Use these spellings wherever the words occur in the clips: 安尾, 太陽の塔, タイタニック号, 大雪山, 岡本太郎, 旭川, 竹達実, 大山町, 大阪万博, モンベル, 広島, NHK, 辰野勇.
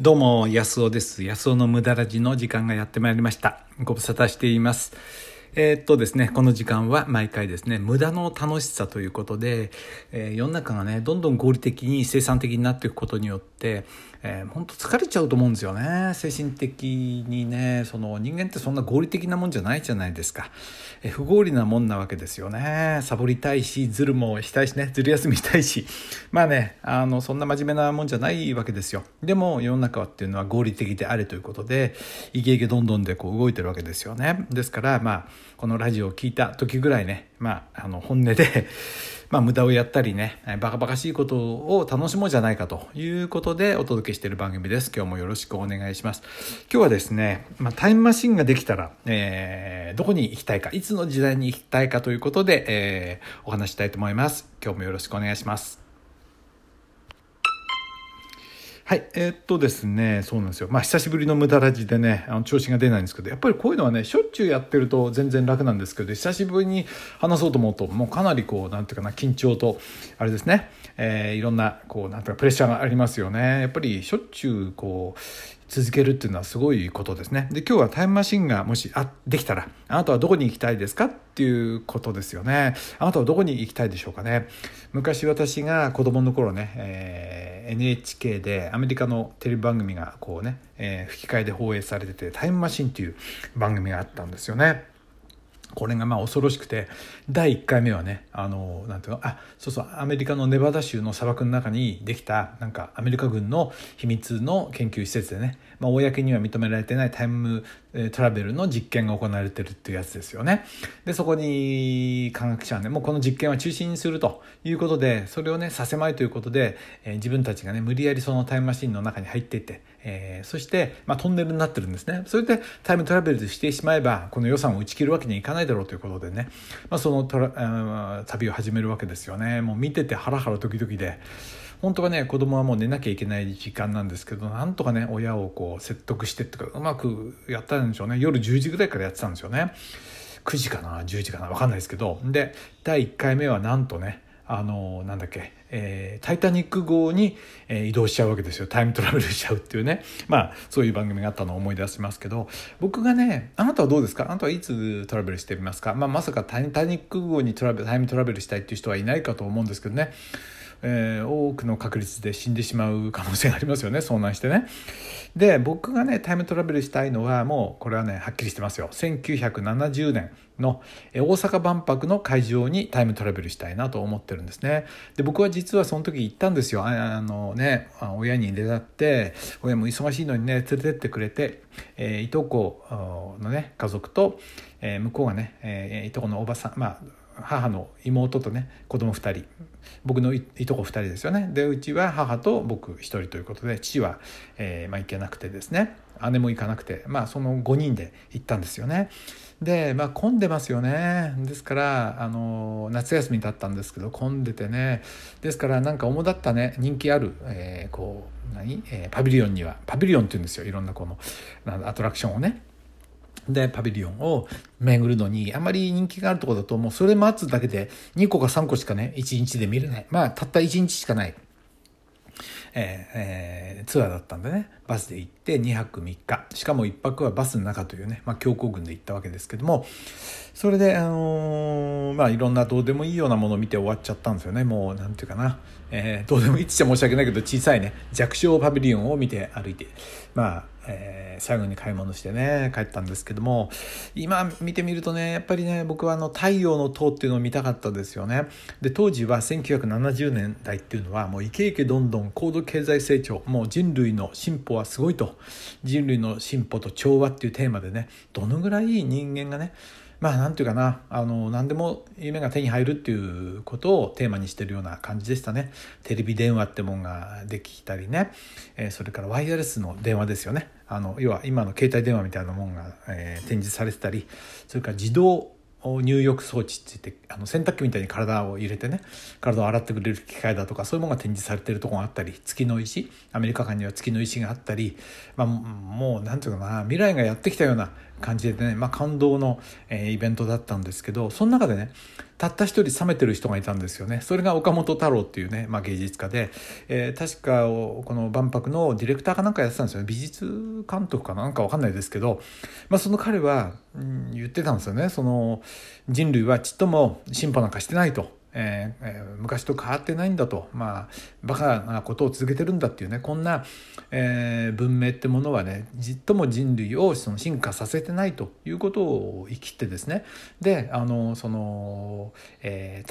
どうも安尾です。安尾の無駄ラジの時間がやってまいりました。ご無沙汰しています。ですね、この時間は毎回ですね、無駄の楽しさということで、世の中がねどんどん合理的に生産的になっていくことによって、本当疲れちゃうと思うんですよね。精神的にね、その人間ってそんな合理的なもんじゃないじゃないですか。不合理なもんなわけですよね。サボりたいし、ズルもしたいしね、ズル休みしたいし、まあね、そんな真面目なもんじゃないわけですよ。でも世の中はっていうのは合理的であれということで、イケイケどんどんでこう動いてるわけですよね。ですからこのラジオを聞いた時ぐらいね、本音で無駄をやったりね、バカバカしいことを楽しもうじゃないかということでお届けしている番組です。今日もよろしくお願いします。今日はですね、タイムマシンができたら、どこに行きたいか、いつの時代に行きたいかということで、お話したいと思います。今日もよろしくお願いします。はい、ですね、そうなんですよ。久しぶりの無駄ラジでね、調子が出ないんですけど、やっぱりこういうのはね、しょっちゅうやってると全然楽なんですけど、久しぶりに話そうと思うと、もうかなりこう、緊張と、あれですね、いろんな、プレッシャーがありますよね。やっぱりしょっちゅう、続けるっていうのはすごいことですね。で、今日はタイムマシンがもしできたら、あなたはどこに行きたいですかっていうことですよね。あなたはどこに行きたいでしょうかね。昔私が子供の頃ね、NHK でアメリカのテレビ番組が吹き替えで放映されてて、タイムマシンっていう番組があったんですよね。これが恐ろしくて、第1回目はね、アメリカのネバダ州の砂漠の中にできたアメリカ軍の秘密の研究施設でね、公には認められてないタイムトラベルの実験が行われてるっていうやつですよね。で、そこに科学者はね、もうこの実験は中止にするということで、それをねさせまいということで、自分たちがね無理やりそのタイムマシンの中に入っていって、そして、トンネルになってるんですね。それでタイムトラベルしてしまえばこの予算を打ち切るわけにはいかないだろうということでね、その旅を始めるわけですよね。もう見ててハラハラドキドキで、本当はね子供はもう寝なきゃいけない時間なんですけど、なんとかね親を説得してとかうまくやったんでしょうね。夜10時ぐらいからやってたんですよね。9時かな10時かな分かんないですけど、で第1回目はなんとねタイタニック号に、移動しちゃうわけですよ。タイムトラベルしちゃうっていうね、そういう番組があったのを思い出しますけど、僕がね、あなたはどうですか？あなたはいつトラベルしてみますか？まさかタイタニック号にタイムトラベルしたいっていう人はいないかと思うんですけどね、多くの確率で死んでしまう可能性がありますよね、遭難してね。で、僕がねタイムトラベルしたいのは、もうこれはねはっきりしてますよ。1970年の大阪万博の会場にタイムトラベルしたいなと思ってるんですね。で、僕は実はその時行ったんですよ。親に出会って、親も忙しいのにね連れてってくれて、いとこのね家族と、向こうがね、いとこのおばさん、母の妹とね子供2人、僕の いとこ2人ですよね。で、うちは母と僕1人ということで、父は、行けなくてですね、姉も行かなくて、その5人で行ったんですよね。で、混んでますよね。ですから夏休みだったんですけど、混んでてね、ですから主だったね人気ある、パビリオンには、パビリオンっていうんですよ、いろんなこのアトラクションをね。で、パビリオンを巡るのに、あまり人気があるところだと、もうそれ待つだけで2個か3個しかね1日で見れない、たった1日しかない、ツアーだったんでね、バスで行って2泊3日、しかも1泊はバスの中というね、強行軍で行ったわけですけども、それでいろんなどうでもいいようなものを見て終わっちゃったんですよね。もうなんていうかな、どうでもいいっちゃ申し訳ないけど、小さいね弱小パビリオンを見て歩いて、最後に買い物してね帰ったんですけども、今見てみるとね、やっぱりね僕は太陽の塔っていうのを見たかったですよね。で、当時は1970年代っていうのはもうイケイケどんどん高度経済成長、もう人類の進歩はすごいと、人類の進歩と調和っていうテーマでね、どのぐらい人間がね何でも夢が手に入るっていうことをテーマにしてるような感じでしたね。テレビ電話ってもんができたりね、それからワイヤレスの電話ですよね。要は今の携帯電話みたいなもんが、展示されてたり、それから自動入浴装置って言って、洗濯機みたいに体を入れてね体を洗ってくれる機械だとか、そういうものが展示されてるところがあったり、月の石、アメリカ館には月の石があったり、もうなんていうかな、未来がやってきたような感じでね、感動の、イベントだったんですけど、その中でねたった一人冷めてる人がいたんですよね。それが岡本太郎っていうね、芸術家で、確かこの万博のディレクターかなんかやってたんですよね。美術監督かなんかわかんないですけど、その彼は、言ってたんですよね。その人類はちっとも進歩なんかしてないと。昔と変わってないんだと、バカなことを続けてるんだっていうね、こんな、文明ってものはね、じっとも人類をその進化させてないということを言い切ってですね、で太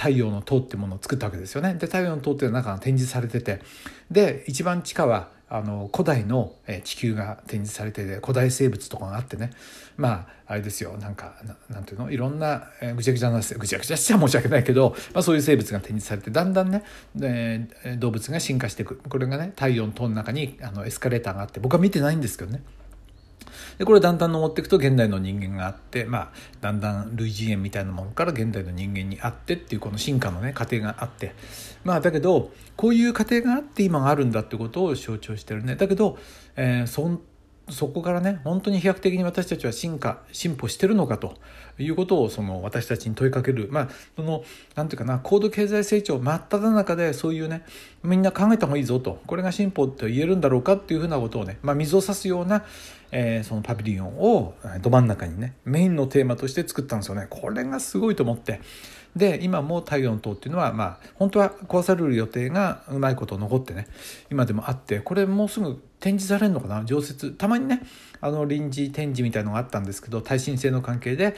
陽の塔ってものを作ったわけですよね。で太陽の塔っていうのは中が展示されてて、で一番地下は古代の地球が展示されてて、古代生物とかがあってね、あれですよ、なんていうの、いろんなぐちゃぐちゃな、ぐちゃぐちゃしちゃ申し訳ないけど、そういう生物が展示されて、だんだんね、動物が進化していく。これがね、太陽の塔の中にエスカレーターがあって、僕は見てないんですけどね。でこれだんだん登っていくと現代の人間があって、だんだん類人猿みたいなものから現代の人間にあってっていう、この進化のね過程があって、だけどこういう過程があって今があるんだってことを象徴してるね。だけど、そこからね、本当に飛躍的に私たちは進歩してるのかということを、その私たちに問いかける、そのなんていうかな、高度経済成長真っ只中で、そういうね、みんな考えた方がいいぞと、これが進歩と言えるんだろうかっていうふうなことをね、水を差すような、そのパビリオンをど真ん中にね、メインのテーマとして作ったんですよね。これがすごいと思って、で今も太陽の塔っていうのは、本当は壊される予定がうまいこと残ってね、今でもあって、これもうすぐ展示されるのかな、常設。たまにね、臨時展示みたいのがあったんですけど、耐震性の関係で、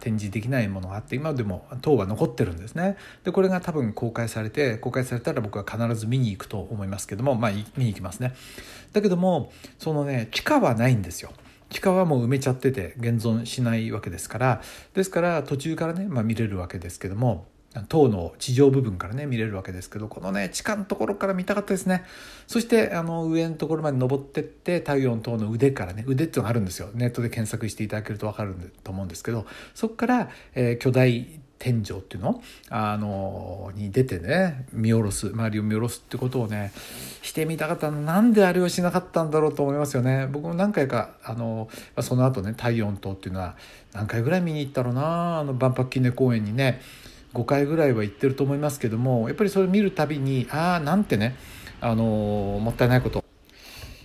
展示できないものがあって、今でも塔は残ってるんですね。でこれが多分公開されたら僕は必ず見に行くと思いますけども、見に行きますね。だけどもそのね、地下はないんですよ。地下はもう埋めちゃってて現存しないわけですから、ですから途中からね、見れるわけですけども、塔の地上部分からね見れるわけですけど、このね地下のところから見たかったですね。そして上のところまで登ってって、太陽の塔の腕からね、腕っていうのがあるんですよ。ネットで検索していただけると分かると思うんですけど、そこから、巨大天井っていうのに出てね、見下ろす、周りを見下ろすってことをねしてみたかったの。なんであれをしなかったんだろうと思いますよね。僕も何回かその後ね、太陽の塔っていうのは何回ぐらい見に行ったろうな、万博記念公園にね5回ぐらいは行ってると思いますけども、やっぱりそれ見るたびに、なんてね、もったいないこと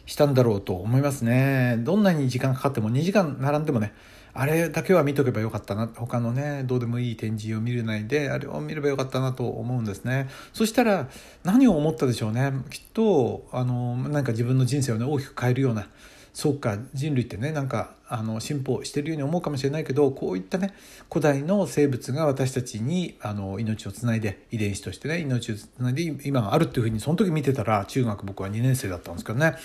したんだろうと思いますね。どんなに時間かかっても2時間並んでもね、あれだけは見とけばよかったな、他のねどうでもいい展示を見れないで、あれを見ればよかったなと思うんですね。そしたら何を思ったでしょうね。きっとなんか自分の人生をね大きく変えるような、そうか人類ってね、なんか進歩してるように思うかもしれないけど、こういったね古代の生物が私たちに命をつないで、遺伝子としてね命をつないで今があるっていうふうに、その時見てたら、中学僕は2年生だったんですけどね、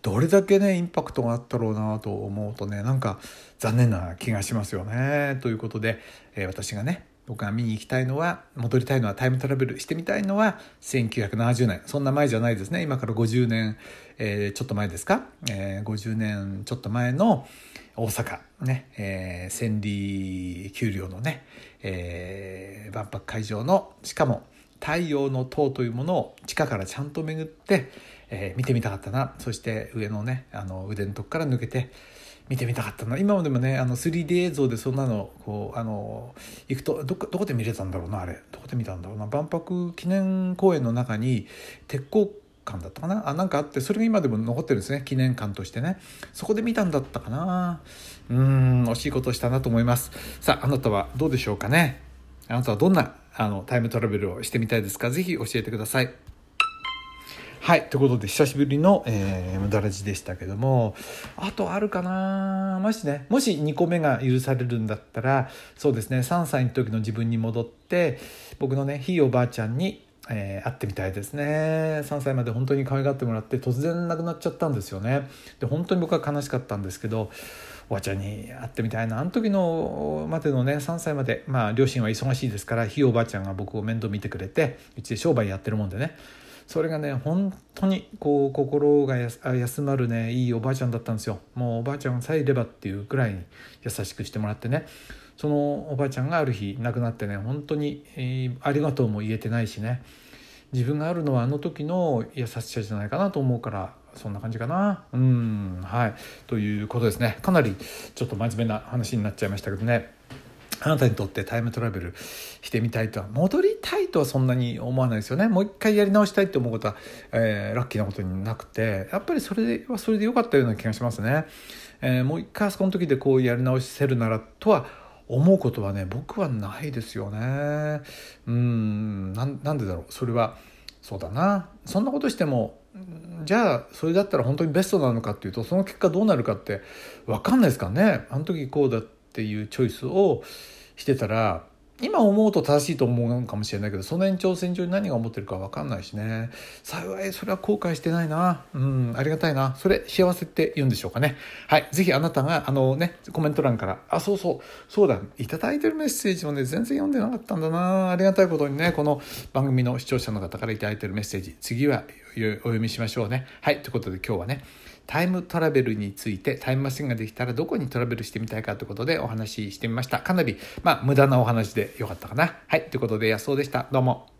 どれだけねインパクトがあったろうなと思うとね、なんか残念な気がしますよね。ということで、僕が見に行きたいのは、戻りたいのは、タイムトラベルしてみたいのは1970年、そんな前じゃないですね、今から50年、ちょっと前ですか、50年ちょっと前の大阪ね、千里丘陵のね、万博会場の、しかも太陽の塔というものを地下からちゃんと巡って、見てみたかったな。そして上のね腕のとこから抜けて見てみたかったな。今でもね3D 映像でそんなのこう行くと、どこで見れたんだろうな、あれどこで見たんだろうな、万博記念公園の中に鉄鋼館だったかな、なんかあって、それが今でも残ってるんですね、記念館としてね。そこで見たんだったかな。惜しいことしたなと思います。さあ、あなたはどうでしょうかね。あなたはどんなタイムトラベルをしてみたいですか。ぜひ教えてください。はい、ということで久しぶりの、無駄ラジでしたけども、あとあるかな。もし2個目が許されるんだったら、そうですね、3歳の時の自分に戻って、僕のねひいおばあちゃんに、会ってみたいですね。3歳まで本当に可愛がってもらって、突然亡くなっちゃったんですよね。で本当に僕は悲しかったんですけど、おばあちゃんに会ってみたいな。あの時のまでのね3歳まで、両親は忙しいですから、ひいおばあちゃんが僕を面倒見てくれて、うちで商売やってるもんでね、それがね本当にこう心が休まるね、いいおばあちゃんだったんですよ。もうおばあちゃんさえいればっていうくらいに優しくしてもらってね、そのおばあちゃんがある日亡くなってね、本当に、ありがとうも言えてないしね、自分があるのはあの時の優しさじゃないかなと思うから、そんな感じかな。はい、ということですね。かなりちょっと真面目な話になっちゃいましたけどね。あなたにとってタイムトラベルしてみたいとは、戻りたいとはそんなに思わないですよね。もう一回やり直したいって思うことは、ラッキーなことになくて、やっぱりそれはそれで良かったような気がしますね。もう一回あそこの時でこうやり直せるならとは思うことはね、僕はないですよね。なんでだろう。それはそうだな。そんなことしても、じゃあそれだったら本当にベストなのかっていうと、その結果どうなるかって分かんないですからね。あの時こうだっていうチョイスをしてたら、今思うと正しいと思うかもしれないけど、その延長線上に何が思ってるか分かんないしね。幸いそれは後悔してないな。ありがたいな。それ幸せって言うんでしょうかね。はい、ぜひあなたがコメント欄からそうだいただいてるメッセージをね、全然読んでなかったんだな。ありがたいことにね、この番組の視聴者の方からいただいてるメッセージ、次はお読みしましょうね。はい、ということで今日はね、タイムトラベルについて、タイムマシンができたらどこにトラベルしてみたいかということでお話ししてみました。かなり無駄なお話でよかったかな。はい、ということで安尾でした。どうも。